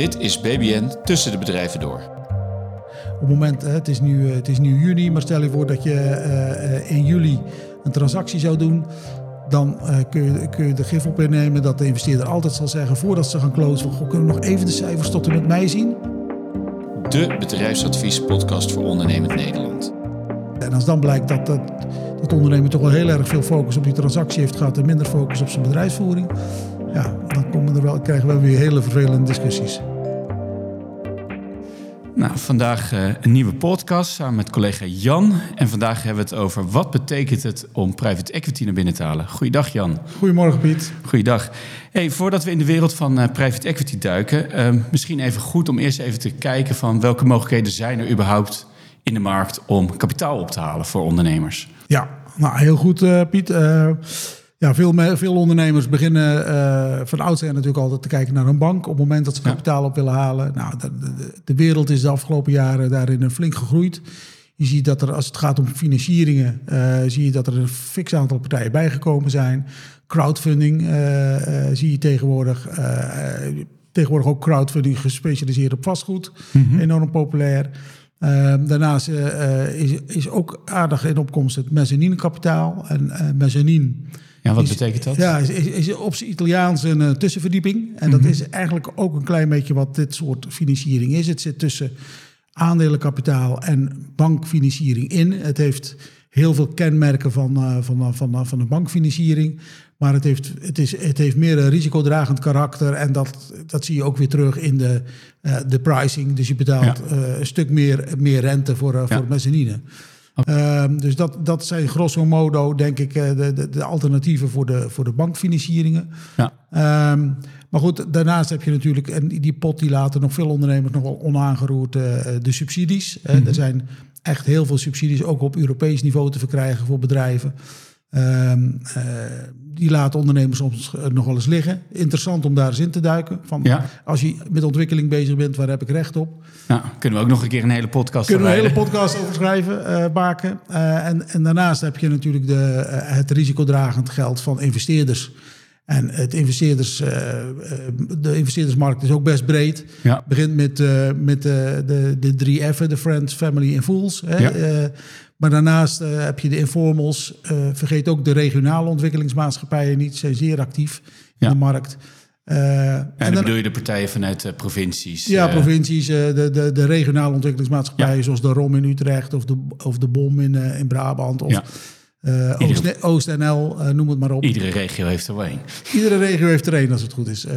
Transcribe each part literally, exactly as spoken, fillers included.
Dit is B B N tussen de bedrijven door. Op het moment, het is nu, het is nu juni, maar stel je voor dat je uh, in juli een transactie zou doen. Dan uh, kun, je, kun je de gif op innemen dat de investeerder altijd zal zeggen voordat ze gaan closen. Goh, kunnen we nog even de cijfers tot en met mei zien? De bedrijfsadvies podcast voor ondernemend Nederland. En als dan blijkt dat dat, dat ondernemer toch wel heel erg veel focus op die transactie heeft gehad en minder focus op zijn bedrijfsvoering. Ja, dan komen er wel, krijgen we weer hele vervelende discussies. Nou, vandaag een nieuwe podcast samen met collega Jan. En vandaag hebben we het over wat betekent het om private equity naar binnen te halen. Goeiedag Jan. Goedemorgen Piet. Goeiedag. Hey, voordat we in de wereld van private equity duiken, Uh, misschien even goed om eerst even te kijken van welke mogelijkheden zijn er überhaupt in de markt om kapitaal op te halen voor ondernemers. Ja, nou heel goed uh, Piet. Uh... Ja, veel, veel ondernemers beginnen uh, van oudsher natuurlijk altijd te kijken naar een bank op het moment dat ze kapitaal op willen halen. Nou, de, de, de wereld is de afgelopen jaren daarin flink gegroeid. Je ziet dat er, als het gaat om financieringen, uh, zie je dat er een fix aantal partijen bijgekomen zijn. Crowdfunding uh, uh, zie je tegenwoordig. Uh, tegenwoordig ook crowdfunding gespecialiseerd op vastgoed. Mm-hmm. Enorm populair. Uh, daarnaast uh, is, is ook aardig in opkomst het mezzaninekapitaal. En uh, mezzanine... Ja, wat is, betekent dat? Ja, is, is op z'n Italiaans een uh, tussenverdieping. En mm-hmm. dat is eigenlijk ook een klein beetje wat dit soort financiering is. Het zit tussen aandelenkapitaal en bankfinanciering in. Het heeft heel veel kenmerken van, uh, van, uh, van, uh, van de bankfinanciering. Maar het heeft, het is, het heeft meer een risicodragend karakter. En dat, dat zie je ook weer terug in de, uh, de pricing. Dus je betaalt ja. uh, een stuk meer, meer rente voor, uh, ja. voor mezzanine. Uh, dus dat, dat zijn grosso modo, denk ik, de, de, de alternatieven voor de, voor de bankfinancieringen. Ja. Uh, maar goed, daarnaast heb je natuurlijk, en die pot die laten nog veel ondernemers nog wel onaangeroerd, uh, de subsidies. Mm-hmm. Uh, er zijn echt heel veel subsidies, ook op Europees niveau te verkrijgen voor bedrijven. Uh, uh, die laten ondernemers soms nog wel eens liggen. Interessant om daar eens in te duiken. Van, ja. Als je met ontwikkeling bezig bent, waar heb ik recht op? Nou, kunnen we ook nog een keer een hele podcast Kunnen we een hele podcast over schrijven, uh, maken. Uh, en, en daarnaast heb je natuurlijk de, uh, het risicodragend geld van investeerders. En het investeerders, uh, de investeerdersmarkt is ook best breed. Ja. Het begint met, uh, met uh, de, de drie F'en, de Friends, Family en Fools. Hè? Ja. Uh, maar daarnaast uh, heb je de informals. Uh, vergeet ook de regionale ontwikkelingsmaatschappijen niet. Zijn zeer actief ja. in de markt. Uh, ja, en dan, dan bedoel je de partijen vanuit de provincies. Ja, uh, provincies. Uh, de, de, de regionale ontwikkelingsmaatschappijen ja. zoals de R O M in Utrecht of de, of de B O M in, uh, in Brabant. Of, ja. Uh, Oost, Oost-N L, uh, noem het maar op. Iedere regio heeft er een. Iedere regio heeft er een, als het goed is. Uh,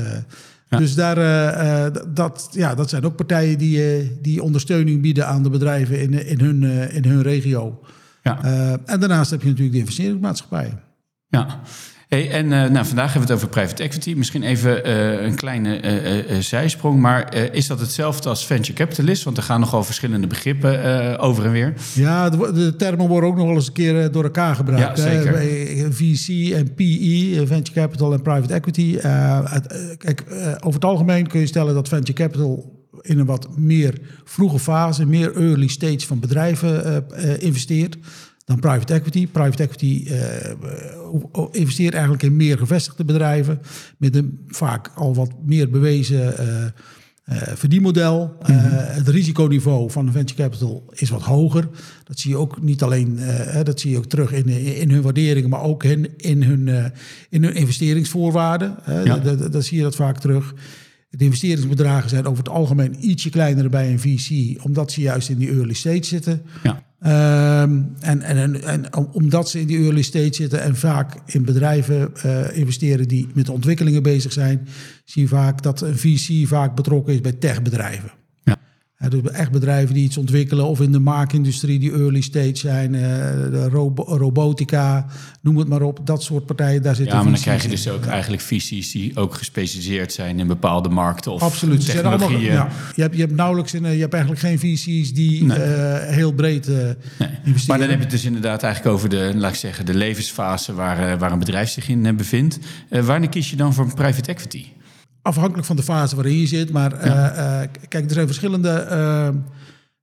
ja. Dus daar, uh, uh, dat, ja, dat zijn ook partijen die, uh, die ondersteuning bieden aan de bedrijven in, in, hun, uh, in hun regio. Ja. Uh, en daarnaast heb je natuurlijk de investeringsmaatschappijen. Ja. Hey, en uh, nou, vandaag hebben we het over private equity. Misschien even uh, een kleine uh, uh, zijsprong. Maar uh, is dat hetzelfde als venture capitalist? Want er gaan nogal verschillende begrippen uh, over en weer. Ja, de, de termen worden ook nog wel eens een keer door elkaar gebruikt. Ja, zeker. Hè? V C en P E, venture capital en private equity. Uh, het, kijk, uh, over het algemeen kun je stellen dat venture capital in een wat meer vroege fase, meer early stage van bedrijven uh, uh, investeert. Dan private equity. Private equity uh, investeert eigenlijk in meer gevestigde bedrijven. Met een vaak al wat meer bewezen uh, uh, verdienmodel. Mm-hmm. Uh, het risiconiveau van venture capital is wat hoger. Dat zie je ook niet alleen uh, dat zie je ook terug in, in hun waarderingen, maar ook in, in, hun, uh, in hun investeringsvoorwaarden. Uh, ja. d- d- d- daar zie je dat vaak terug. De investeringsbedragen zijn over het algemeen ietsje kleiner bij een V C, omdat ze juist in die early stage zitten. Ja. Um, en, en, en omdat ze in die early stage zitten en vaak in bedrijven uh, investeren die met ontwikkelingen bezig zijn, zie je vaak dat een V C vaak betrokken is bij techbedrijven. Ja. Uh, dus echt bedrijven die iets ontwikkelen of in de maakindustrie die early stage zijn, uh, de robo- robotica, noem het maar op. Dat soort partijen, daar zitten V C's. Ja, maar dan krijg je dus ook eigenlijk V C's die ook gespecialiseerd zijn in bepaalde markten of absoluut. Technologieën. Allemaal, ja. je, hebt, je hebt nauwelijks, in, je hebt eigenlijk geen V C's die nee. uh, heel breed uh, nee. investeren. Maar dan heb je het dus inderdaad eigenlijk over de, laat ik zeggen, de levensfase waar, waar een bedrijf zich in bevindt. Uh, wanneer kies je dan voor private equity? Afhankelijk van de fase waarin je zit. Maar ja. uh, kijk, er zijn verschillende uh,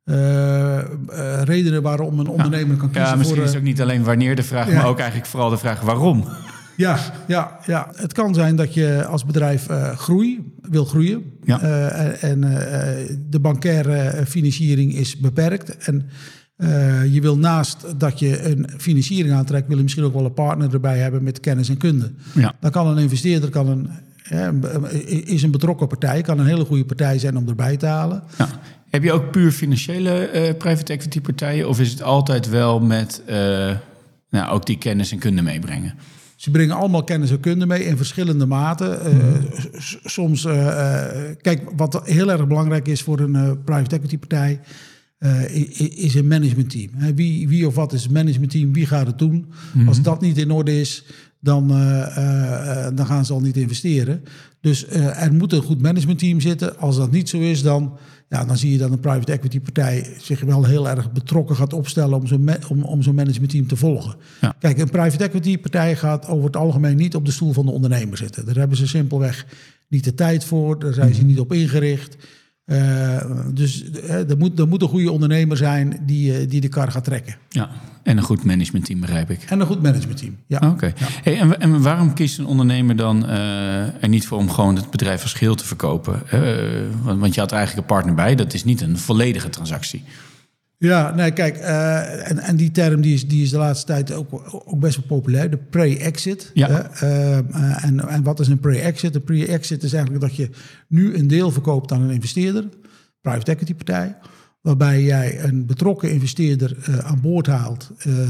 uh, uh, redenen waarom een ondernemer ja. kan kiezen. Ja, misschien voor, is het ook niet alleen wanneer de vraag, ja. maar ook eigenlijk vooral de vraag waarom. Ja, ja, ja, het kan zijn dat je als bedrijf uh, groei wil groeien. Ja. Uh, en uh, de bankaire financiering is beperkt. En uh, je wil naast dat je een financiering aantrekt, wil je misschien ook wel een partner erbij hebben met kennis en kunde. Ja. Dan kan een investeerder, kan een, is een betrokken partij, kan een hele goede partij zijn om erbij te halen. Ja. Heb je ook puur financiële uh, private equity partijen? Of is het altijd wel met uh, nou, ook die kennis en kunde meebrengen? Ze brengen allemaal kennis en kunde mee in verschillende maten. Uh, mm. s- soms, uh, kijk, wat heel erg belangrijk is voor een uh, private equity partij, uh, is een managementteam. Wie, wie of wat is het managementteam? Wie gaat het doen? Mm-hmm. Als dat niet in orde is, dan, uh, uh, dan gaan ze al niet investeren. Dus uh, er moet een goed managementteam zitten. Als dat niet zo is, dan, ja, dan zie je dat een private equity partij zich wel heel erg betrokken gaat opstellen om zo'n, me- om, om zo'n managementteam te volgen. Ja. Kijk, een private equity partij gaat over het algemeen niet op de stoel van de ondernemer zitten. Daar hebben ze simpelweg niet de tijd voor. Daar zijn mm-hmm. ze niet op ingericht. Uh, dus uh, er, moet, er moet een goede ondernemer zijn die, uh, die de kar gaat trekken. Ja, en een goed managementteam, begrijp ik. En een goed managementteam, ja. Oké. Okay. Ja. Hey, en, en waarom kiest een ondernemer dan uh, er niet voor om gewoon het bedrijf als geheel te verkopen? Uh, want, want je had eigenlijk een partner bij, dat is niet een volledige transactie. Ja, nee, kijk, uh, en, en die term die is, die is de laatste tijd ook, ook best wel populair, de pre-exit. Ja. Uh, uh, en, en wat is een pre-exit? Een pre-exit is eigenlijk dat je nu een deel verkoopt aan een investeerder, private equity partij, waarbij jij een betrokken investeerder uh, aan boord haalt, uh, uh,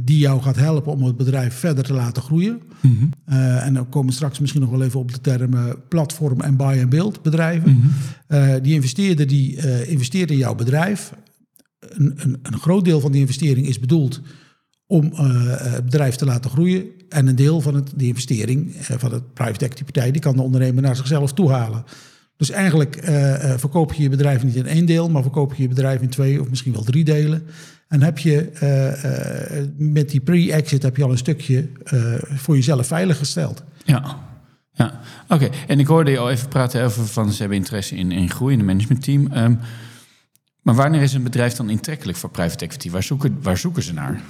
die jou gaat helpen om het bedrijf verder te laten groeien. Mm-hmm. Uh, en dan komen we straks misschien nog wel even op de termen platform en buy-and-build bedrijven. Mm-hmm. Uh, die investeerder die uh, investeert in jouw bedrijf. Een, een, een groot deel van die investering is bedoeld om uh, het bedrijf te laten groeien. En een deel van het, die investering uh, van het private equity partij, die kan de ondernemer naar zichzelf toe halen. Dus eigenlijk uh, verkoop je je bedrijf niet in één deel, maar verkoop je je bedrijf in twee of misschien wel drie delen. En heb je uh, uh, met die pre-exit heb je al een stukje uh, voor jezelf veiliggesteld. Ja. Ja. Oké. Okay. En ik hoorde je al even praten over van ze hebben interesse in, in groei in het managementteam. Um, Maar wanneer is een bedrijf dan intrekkelijk voor private equity? Waar zoeken, waar zoeken ze naar?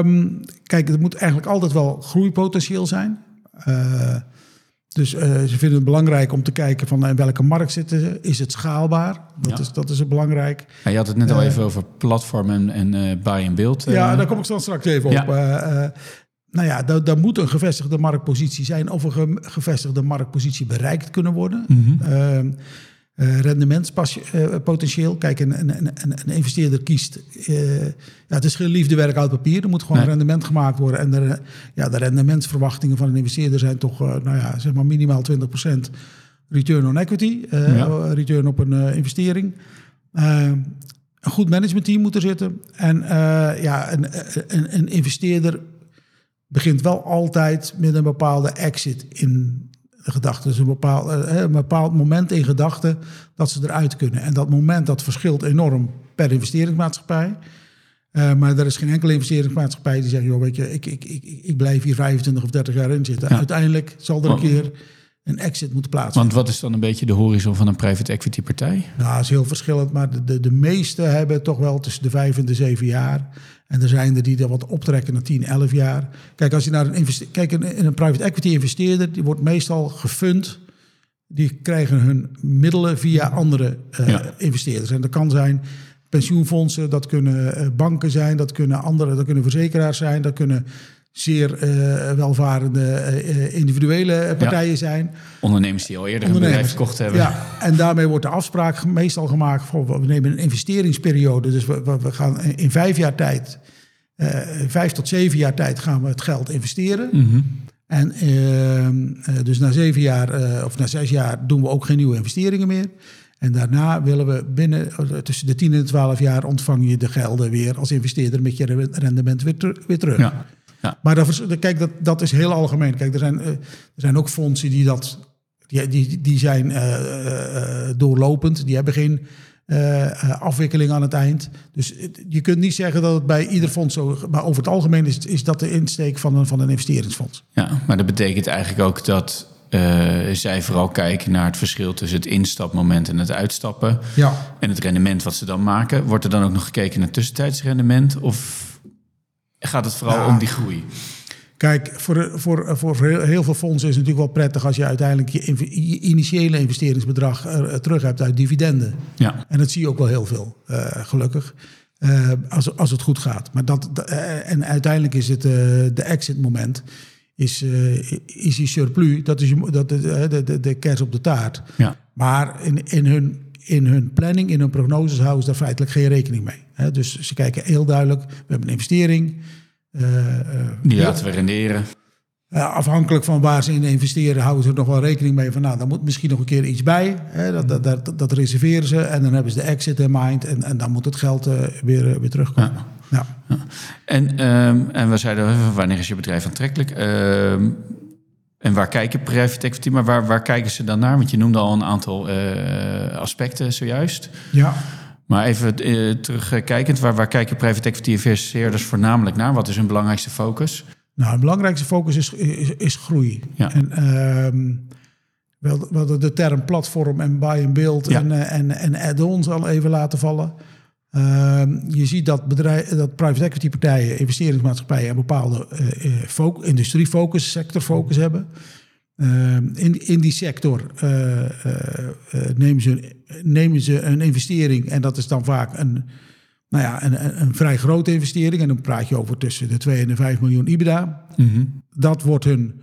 Um, kijk, er moet eigenlijk altijd wel groeipotentieel zijn. Uh, dus uh, ze vinden het belangrijk om te kijken van in welke markt zitten ze. Is het schaalbaar? Dat, ja. is, dat is het belangrijk. Ja, je had het net al uh, even over platform en, en uh, buy-and-build. Uh, ja, daar kom ik dan straks even ja. op. Uh, uh, nou ja, daar, daar moet een gevestigde marktpositie zijn of een ge- gevestigde marktpositie bereikt kunnen worden. Mm-hmm. Uh, Uh, rendementspotentieel. Uh, Kijk, een, een, een, een investeerder kiest. Uh, ja, het is geen liefdewerk uit papier. Er moet gewoon nee. rendement gemaakt worden. En de, ja, de rendementsverwachtingen van een investeerder zijn toch uh, nou ja, zeg maar minimaal twintig procent return on equity. Uh, ja. Return op een uh, investering. Uh, een goed managementteam moet er zitten. En uh, ja, een, een, een investeerder begint wel altijd met een bepaalde exit in gedachten. Dus een bepaald, een bepaald moment in gedachten dat ze eruit kunnen. En dat moment dat verschilt enorm per investeringsmaatschappij. Uh, maar er is geen enkele investeringsmaatschappij die zegt, joh, weet je, ik, ik, ik, ik blijf hier vijfentwintig of dertig jaar in zitten. Ja. Uiteindelijk zal er een keer een exit moeten plaatsvinden. Want wat is dan een beetje de horizon van een private equity partij? Nou, dat is heel verschillend. Maar de, de, de meeste hebben toch wel tussen de vijf en de zeven jaar. En er zijn er die dat wat optrekken naar tien, elf jaar. Kijk, als je naar een, investe- Kijk, een, een private equity investeerder, die wordt meestal gefund. Die krijgen hun middelen via andere uh, ja. investeerders. En dat kan zijn pensioenfondsen, dat kunnen banken zijn, dat kunnen andere, dat kunnen verzekeraars zijn, dat kunnen zeer uh, welvarende uh, individuele partijen ja. zijn. Ondernemers die al eerder een bedrijf verkocht hebben. Ja, en daarmee wordt de afspraak meestal gemaakt voor, we nemen een investeringsperiode. Dus we, we, we gaan in vijf jaar tijd, uh, vijf tot zeven jaar tijd gaan we het geld investeren. Mm-hmm. En uh, dus na zeven jaar uh, of na zes jaar doen we ook geen nieuwe investeringen meer. En daarna willen we binnen tussen de tien en twaalf jaar ontvang je de gelden weer als investeerder met je rendement weer, ter, weer terug. Ja. Ja. Maar dat, kijk, dat, dat is heel algemeen. Kijk, er zijn, er zijn ook fondsen die dat die, die, die zijn uh, uh, doorlopend. Die hebben geen uh, afwikkeling aan het eind. Dus je kunt niet zeggen dat het bij ieder fonds zo... Maar over het algemeen is, is dat de insteek van een, van een investeringsfonds. Ja, maar dat betekent eigenlijk ook dat uh, zij vooral kijken naar het verschil tussen het instapmoment en het uitstappen. Ja. En het rendement wat ze dan maken. Wordt er dan ook nog gekeken naar tussentijdsrendement of gaat het vooral ja. om die groei? Kijk, voor, voor, voor heel veel fondsen is het natuurlijk wel prettig als je uiteindelijk je initiële investeringsbedrag terug hebt uit dividenden. Ja. En dat zie je ook wel heel veel, uh, gelukkig. Uh, als, als het goed gaat. Maar dat, uh, en uiteindelijk is het uh, de exit moment. Is, uh, is die surplus, dat is je, dat, uh, de, de, de kers op de taart. Ja. Maar in, in, hun, in hun planning, in hun prognoses houden ze daar feitelijk geen rekening mee. Hè? Dus ze kijken heel duidelijk, we hebben een investering. Uh, die laten ja, we renderen. Uh, afhankelijk van waar ze in investeren, houden ze er nog wel rekening mee van, nou, daar moet misschien nog een keer iets bij. Hè? Dat, dat, dat, dat reserveren ze en dan hebben ze de exit in mind en, en dan moet het geld uh, weer, weer terugkomen. Ja. Ja. Ja. En, um, en we zeiden, wanneer is je bedrijf aantrekkelijk? Uh, en waar kijken private equity, maar waar, waar kijken ze dan naar? Want je noemde al een aantal uh, aspecten zojuist. Ja. Maar even uh, terugkijkend, waar, waar kijken private equity investeerders voornamelijk naar? Wat is hun belangrijkste focus? Nou, de belangrijkste focus is, is, is groei. Ja. En, uh, we hadden de term platform en buy and build ja. en, uh, en, en add-ons al even laten vallen. Uh, je ziet dat, bedrijf, dat private equity partijen, investeringsmaatschappijen een bepaalde uh, focus, industriefocus, sectorfocus hebben. Uh, in, in die sector uh, uh, nemen, ze, nemen ze een investering en dat is dan vaak een, nou ja, een, een vrij grote investering. En dan praat je over tussen de twee en de vijf miljoen EBITDA. Mm-hmm. Dat wordt hun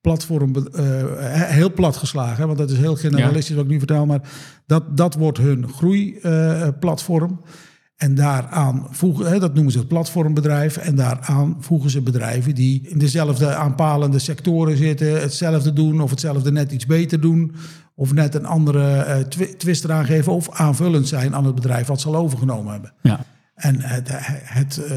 platform uh, heel plat geslagen, hè, want dat is heel generalistisch ja. wat ik nu vertel, maar dat, dat wordt hun groeiplatform. Uh, en daaraan voegen, hè, dat noemen ze het platformbedrijf, en daaraan voegen ze bedrijven die in dezelfde aanpalende sectoren zitten, hetzelfde doen of hetzelfde net iets beter doen, of net een andere uh, twi- twist eraan geven of aanvullend zijn aan het bedrijf wat ze al overgenomen hebben. Ja. En het, het, uh,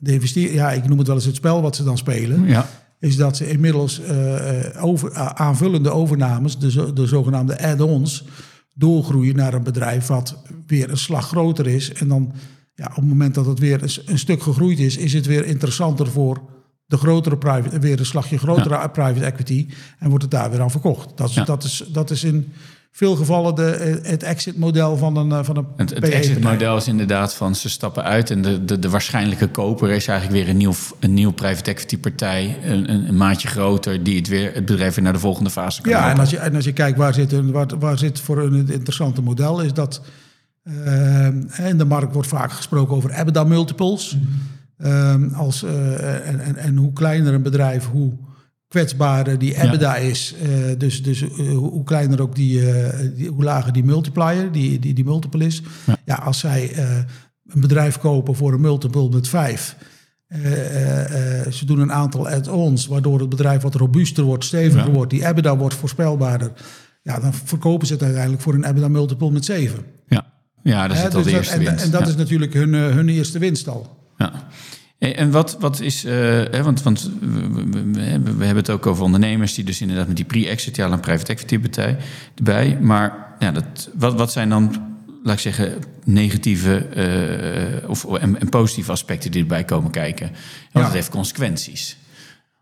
de investering, ja, ik noem het wel eens het spel wat ze dan spelen. Ja. Is dat ze inmiddels uh, over, uh, aanvullende overnames, de, zo, de zogenaamde add-ons, doorgroeien naar een bedrijf wat weer een slag groter is. En dan ja, op het moment dat het weer een, een stuk gegroeid is, is het weer interessanter voor de grotere private, weer een slagje grotere ja. private equity. En wordt het daar weer aan verkocht. Dat is, ja. dat is, dat is in veel gevallen de, het exit-model van een, van een het, het exit-model is inderdaad van ze stappen uit en de, de, de waarschijnlijke koper is eigenlijk weer een nieuw, een nieuw private equity partij, een, een, een maatje groter die het, weer, het bedrijf weer naar de volgende fase kan ja, en als, je, en als je kijkt waar zit, waar, waar zit voor een interessante model is dat uh, in de markt wordt vaak gesproken over EBITDA-multiples. Mm-hmm. uh, als, uh, en, en, en hoe kleiner een bedrijf, hoe kwetsbaarder die EBITDA ja. is. Uh, dus dus uh, hoe kleiner ook die, uh, die, hoe lager die multiplier, die, die, die multiple is. Ja, ja als zij uh, een bedrijf kopen voor een multiple met vijf. Uh, uh, ze doen een aantal add-ons, waardoor het bedrijf wat robuuster wordt, steviger ja. wordt. Die EBITDA wordt voorspelbaarder. Ja, dan verkopen ze het uiteindelijk voor een EBITDA multiple met zeven. Ja, ja dat is het al dus de eerste dat, winst. En, en dat ja. is natuurlijk hun, uh, hun eerste winst al. Ja. En wat, wat is, uh, hè, want, want we, we hebben het ook over ondernemers die dus inderdaad met die pre-exit, ja, een private equity partij erbij. Maar ja, dat, wat, wat zijn dan, laat ik zeggen, negatieve uh, of, en, en positieve aspecten die erbij komen kijken? Want ja. dat heeft consequenties.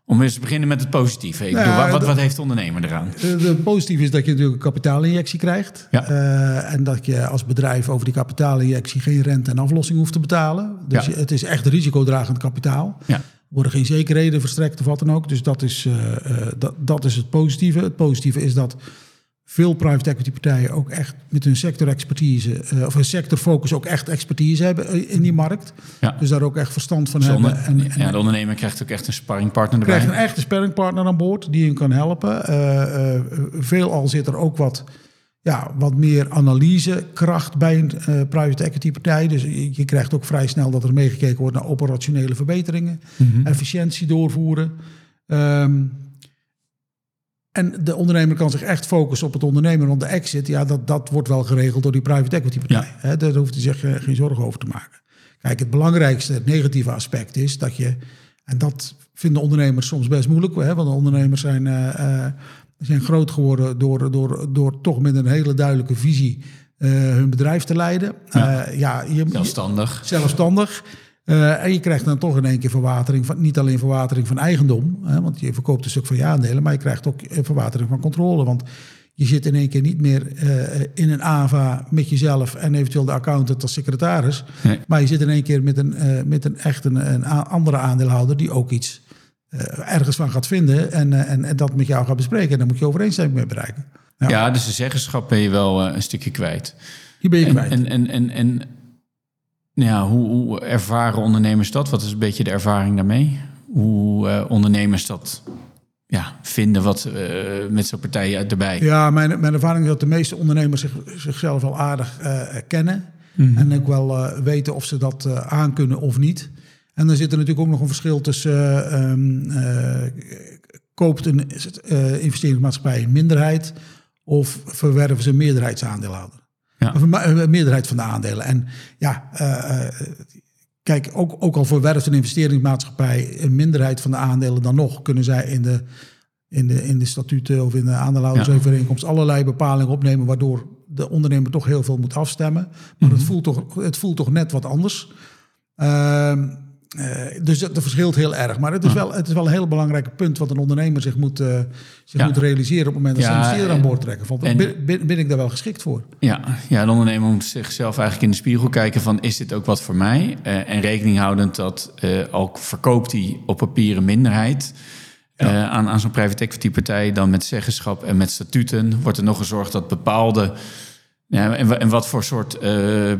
Om eens te beginnen met het positieve. Ik nou, bedoel, wat, wat, wat heeft de ondernemer eraan? Het positieve is dat je natuurlijk een kapitaalinjectie krijgt. Ja. Uh, en dat je als bedrijf over die kapitaalinjectie geen rente en aflossing hoeft te betalen. Dus ja. het is echt risicodragend kapitaal. Ja. Er worden geen zekerheden verstrekt of wat dan ook. Dus dat is, uh, uh, dat, dat is het positieve. Het positieve is dat veel private equity partijen ook echt met hun sectorexpertise uh, of hun sectorfocus ook echt expertise hebben in die markt. Ja. Dus daar ook echt verstand van Zonde, hebben. En, en, ja, de ondernemer krijgt ook echt een sparringpartner erbij. Krijgt een echte sparringpartner aan boord die hem kan helpen. Uh, uh, veelal zit er ook wat, ja, wat meer analysekracht bij een uh, private equity partij. Dus je, je krijgt ook vrij snel dat er meegekeken wordt naar operationele verbeteringen. Mm-hmm. Efficiëntie doorvoeren. Um, En de ondernemer kan zich echt focussen op het ondernemen. Want de exit, ja, dat, dat wordt wel geregeld door die private equity partij. Ja. He, daar hoeft hij zich uh, geen zorgen over te maken. Kijk, het belangrijkste, het negatieve aspect is dat je... En dat vinden ondernemers soms best moeilijk. Hè, want de ondernemers zijn, uh, uh, zijn groot geworden door, door, door toch met een hele duidelijke visie uh, hun bedrijf te leiden. Ja. Uh, ja, je, zelfstandig. Je, zelfstandig. Uh, en je krijgt dan toch in één keer verwatering van, niet alleen verwatering van eigendom, hè, want je verkoopt een stuk van je aandelen, maar je krijgt ook verwatering van controle. Want Je zit in één keer niet meer uh, in een A V A met jezelf en eventueel de accountant als secretaris. Nee. Maar je zit in één keer met een, uh, met een echt een, een andere aandeelhouder die ook iets uh, ergens van gaat vinden en, uh, en, en dat met jou gaat bespreken. En daar moet je overeenstemming mee bereiken. Ja, ja, dus de zeggenschap ben je wel uh, een stukje kwijt. Die ben je en, kwijt. En, en, en, en ja, hoe, hoe ervaren ondernemers dat? Wat is een beetje de ervaring daarmee? Hoe uh, ondernemers dat... Ja, vinden wat uh, met zo'n partijen erbij. Ja, mijn, mijn ervaring is dat de meeste ondernemers zich, zichzelf wel aardig uh, kennen. Mm-hmm. En ook wel uh, weten of ze dat uh, aan kunnen of niet. En dan zit er natuurlijk ook nog een verschil tussen... Uh, um, uh, koopt een uh, investeringsmaatschappij een minderheid... of verwerven ze een meerderheidsaandeelhouder. Ja. Of een, een meerderheid van de aandelen. En ja... Uh, Kijk, ook, ook al verwerft een investeringsmaatschappij een minderheid van de aandelen, dan nog kunnen zij in de, in de, in de statuten of in de aandeelhoudersovereenkomst ja. allerlei bepalingen opnemen, waardoor de ondernemer toch heel veel moet afstemmen. Maar mm-hmm. het, voelt toch, het voelt toch net wat anders. Uh, uh, dus dat verschilt heel erg. Maar het is, ja. wel, het is wel een heel belangrijk punt wat een ondernemer zich moet, uh, zich ja. moet realiseren op het moment dat ja, ze een investeerder aan boord trekken. Want en, ben, ben ik daar wel geschikt voor? Ja, ja, de ondernemer moet zichzelf eigenlijk in de spiegel kijken van is dit ook wat voor mij? Uh, en rekening houdend dat uh, ook verkoopt hij op papier een minderheid ja. uh, aan, aan zo'n private equity partij. Dan met zeggenschap en met statuten wordt er nog gezorgd dat bepaalde... Ja, en, en wat voor soort uh,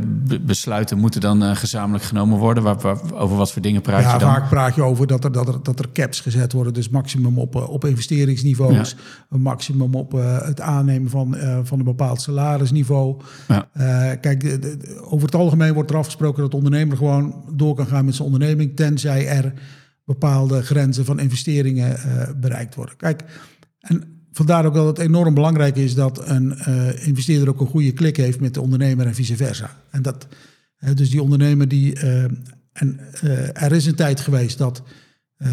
besluiten moeten dan uh, gezamenlijk genomen worden? Waar, waar, over wat voor dingen praat ja, je dan? Vaak praat je over dat er, dat er, dat er caps gezet worden. Dus maximum op, op investeringsniveaus. Ja. Een maximum op uh, het aannemen van, uh, van een bepaald salarisniveau. Ja. Uh, kijk, de, de, over het algemeen wordt er afgesproken dat de ondernemer gewoon door kan gaan met zijn onderneming. Tenzij er bepaalde grenzen van investeringen uh, bereikt worden. Kijk, en... Vandaar ook dat het enorm belangrijk is dat een uh, investeerder ook een goede klik heeft met de ondernemer en vice versa. En dat, dus die ondernemer die... Uh, en uh, er is een tijd geweest dat uh,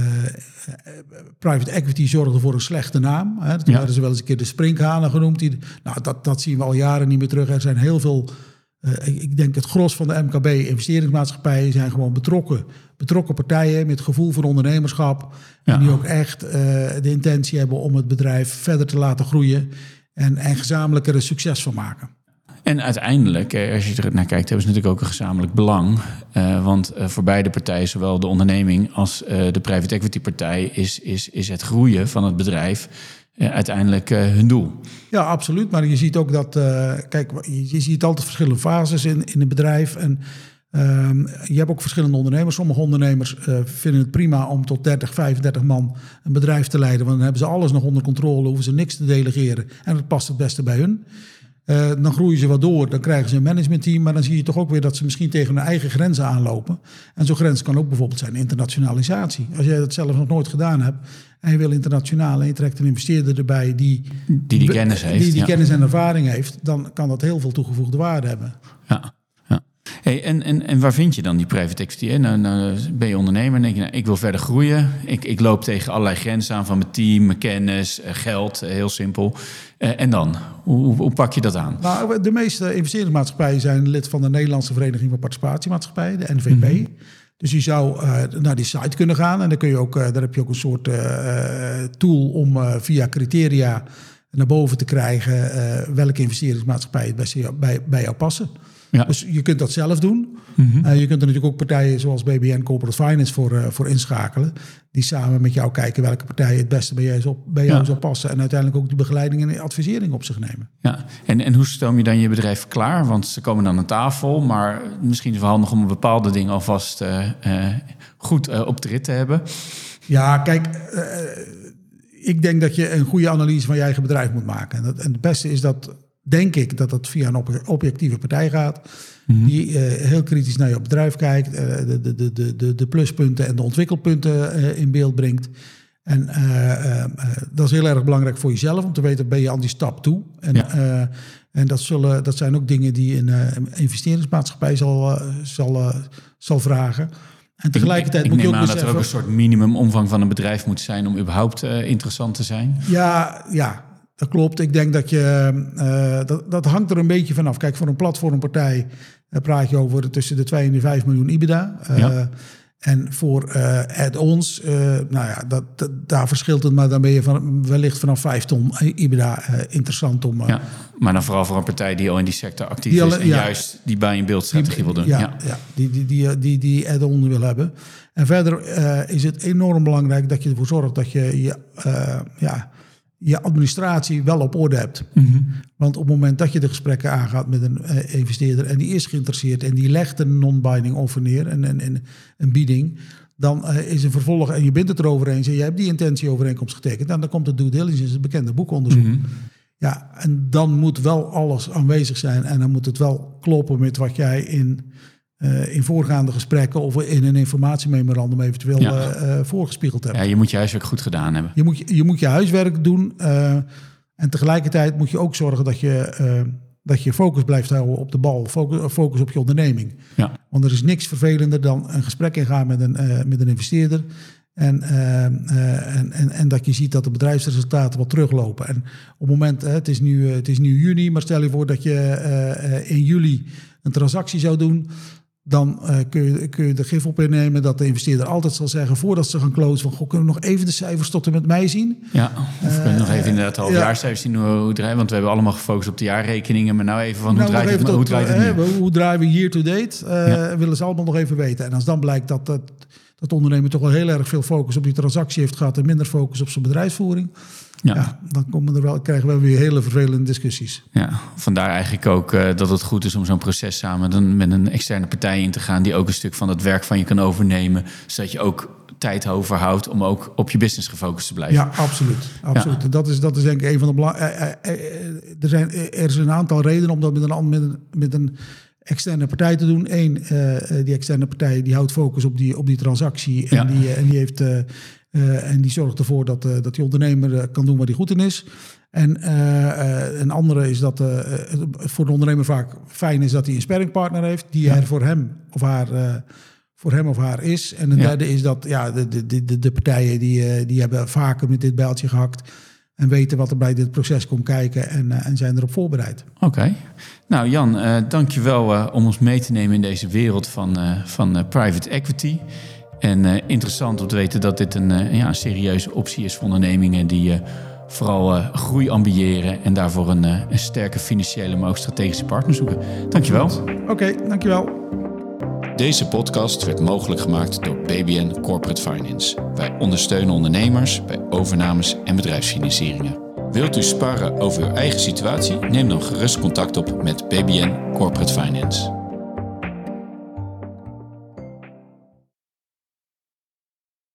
private equity zorgde voor een slechte naam. Hè. Toen ja. werden ze wel eens een keer de sprinkhanen genoemd. Die, nou, dat, dat zien we al jaren niet meer terug. Er zijn heel veel... Uh, ik denk het gros van de M K B-investeringsmaatschappijen zijn gewoon betrokken. Betrokken partijen met gevoel van ondernemerschap. Ja. En die ook echt uh, de intentie hebben om het bedrijf verder te laten groeien. En, en gezamenlijk er een succes van maken. En uiteindelijk, als je er naar kijkt, hebben ze natuurlijk ook een gezamenlijk belang. Uh, want voor beide partijen, zowel de onderneming als uh, de private equity partij... Is, is, is het groeien van het bedrijf... Ja, uiteindelijk uh, hun doel. Ja, absoluut. Maar je ziet ook dat... Uh, kijk, je ziet altijd verschillende fases in, in een bedrijf. En um, je hebt ook verschillende ondernemers. Sommige ondernemers uh, vinden het prima om tot dertig, vijfendertig man een bedrijf te leiden. Want dan hebben ze alles nog onder controle. Hoeven ze niks te delegeren. En dat past het beste bij hun. Uh, dan groeien ze wat door. Dan krijgen ze een managementteam. Maar dan zie je toch ook weer dat ze misschien tegen hun eigen grenzen aanlopen. En zo'n grens kan ook bijvoorbeeld zijn internationalisatie. Als jij dat zelf nog nooit gedaan hebt... en je wil internationaal en je trekt een investeerder erbij... die die, die kennis heeft, die, die ja. kennis en ervaring heeft... dan kan dat heel veel toegevoegde waarde hebben. Ja, ja. Hey, en, en, en waar vind je dan die private equity? Nou, nou ben je ondernemer en denk je... Nou, ik wil verder groeien. Ik, ik loop tegen allerlei grenzen aan van mijn team, mijn kennis, geld. Heel simpel. Uh, en dan? Hoe, hoe, hoe pak je dat aan? Nou, de meeste investeringsmaatschappijen zijn lid van de Nederlandse Vereniging van Participatiemaatschappijen, de N V P... Mm-hmm. Dus je zou uh, naar die site kunnen gaan en dan kun je ook, uh, daar heb je ook een soort uh, tool om uh, via criteria naar boven te krijgen uh, welke investeringsmaatschappijen het beste bij, bij jou passen. Ja. Dus je kunt dat zelf doen. Mm-hmm. Uh, je kunt er natuurlijk ook partijen zoals B B N Corporate Finance voor, uh, voor inschakelen. Die samen met jou kijken welke partijen het beste bij jou, bij jou ja. zou passen. En uiteindelijk ook de begeleiding en de advisering op zich nemen. Ja. En, en hoe stoom je dan je bedrijf klaar? Want ze komen dan aan tafel. Maar misschien is het wel handig om een bepaalde ding alvast uh, uh, goed uh, op de rit te hebben. Ja, kijk... Uh, ik denk dat je een goede analyse van je eigen bedrijf moet maken. En, dat, en het beste is dat... denk ik dat dat via een objectieve partij gaat... Mm-hmm. die uh, heel kritisch naar je bedrijf kijkt... Uh, de, de, de, de pluspunten en de ontwikkelpunten uh, in beeld brengt. En uh, uh, dat is heel erg belangrijk voor jezelf... om te weten, ben je aan die stap toe? En, ja. uh, en dat, zullen, dat zijn ook dingen die een, een investeringsmaatschappij zal, uh, zal, uh, zal vragen... En tegelijkertijd ik, ik moet neem je ook aan beseffen, dat er ook een soort minimumomvang van een bedrijf moet zijn... om überhaupt uh, interessant te zijn. Ja, ja. Dat klopt. Ik denk dat je... Uh, dat, dat hangt er een beetje vanaf. Kijk, voor een platformpartij uh, praat je over tussen de twee en de vijf miljoen EBITDA. Uh, ja. En voor uh, add-ons, uh, nou ja, dat, dat, daar verschilt het, maar dan ben je van, wellicht vanaf vijf ton EBITDA uh, interessant om... Uh, ja, maar dan vooral voor een partij die al in die sector actief die al, is en ja, juist die buy in build strategie wil doen. Ja, ja. ja die, die, die, die, die add-on wil hebben. En verder uh, is het enorm belangrijk dat je ervoor zorgt dat je je, uh, ja, je administratie wel op orde hebt. Mm-hmm. Want op het moment dat je de gesprekken aangaat met een uh, investeerder en die is geïnteresseerd en die legt een non-binding offer neer en, en, en een bieding, dan uh, is een vervolg en je bent het erover eens en je hebt die intentieovereenkomst getekend. Nou, dan komt de due diligence, het bekende boekonderzoek. Mm-hmm. Ja, en dan moet wel alles aanwezig zijn en dan moet het wel kloppen met wat jij in... Uh, in voorgaande gesprekken of in een informatiememorandum eventueel ja. uh, uh, voorgespiegeld hebben. Ja, je moet je huiswerk goed gedaan hebben. Je moet, je, moet je huiswerk doen uh, en tegelijkertijd moet je ook zorgen dat je, uh, dat je focus blijft houden op de bal. Focus, focus op je onderneming. Ja. Want er is niks vervelender dan een gesprek ingaan met een, uh, met een investeerder en, uh, uh, en, en, en dat je ziet dat de bedrijfsresultaten wat teruglopen. En op het moment, uh, het, is nu, uh, het is nu juni, maar stel je voor dat je uh, uh, in juli een transactie zou doen. Dan uh, kun, je, kun je de gif op innemen dat de investeerder altijd zal zeggen... voordat ze gaan closen van... Goh, kunnen we nog even de cijfers tot en met mei zien? Ja, of uh, kunnen we nog even inderdaad de halfjaarcijfers zien hoe het draait. Want we hebben allemaal gefocust op de jaarrekeningen... maar nou even van nou, hoe, draait het, tot, hoe draait het nu? Hè, hoe draaien we year to date? Uh, ja. Willen ze allemaal nog even weten. En als dan blijkt dat dat, dat ondernemer toch wel heel erg veel focus... op die transactie heeft gehad en minder focus op zijn bedrijfsvoering... Ja. ja, dan komen er wel, krijgen we weer hele vervelende discussies. Ja, vandaar eigenlijk ook uh, dat het goed is om zo'n proces samen dan met een externe partij in te gaan... die ook een stuk van het werk van je kan overnemen... zodat je ook tijd overhoudt om ook op je business gefocust te blijven. Ja, absoluut. absoluut. Ja. Dat, is, dat is denk ik een van de belangrijke... Eh, eh, er, zijn, er zijn een aantal redenen om dat met een, met een, met een externe partij te doen. Eén, eh, die externe partij die houdt focus op die, op die transactie en, ja. die, en die heeft... Eh, Uh, en die zorgt ervoor dat, uh, dat die ondernemer uh, kan doen waar hij goed in is. En uh, uh, een andere is dat uh, het voor de ondernemer vaak fijn is dat hij een sparringpartner heeft... die ja. er voor hem of haar, uh, voor hem of haar is. En een ja. derde is dat ja, de, de, de, de partijen die, uh, die hebben vaker met dit bijltje gehakt... en weten wat er bij dit proces komt kijken en, uh, en zijn erop voorbereid. Oké. Okay. Nou Jan, uh, dank je wel uh, om ons mee te nemen in deze wereld van, uh, van uh, private equity... En uh, interessant om te weten dat dit een, uh, ja, een serieuze optie is voor ondernemingen... die uh, vooral uh, groei ambiëren en daarvoor een, uh, een sterke financiële... maar ook strategische partner zoeken. Dankjewel. Oké, okay, dankjewel. Deze podcast werd mogelijk gemaakt door B B N Corporate Finance. Wij ondersteunen ondernemers bij overnames en bedrijfsfinancieringen. Wilt u sparren over uw eigen situatie? Neem dan gerust contact op met B B N Corporate Finance.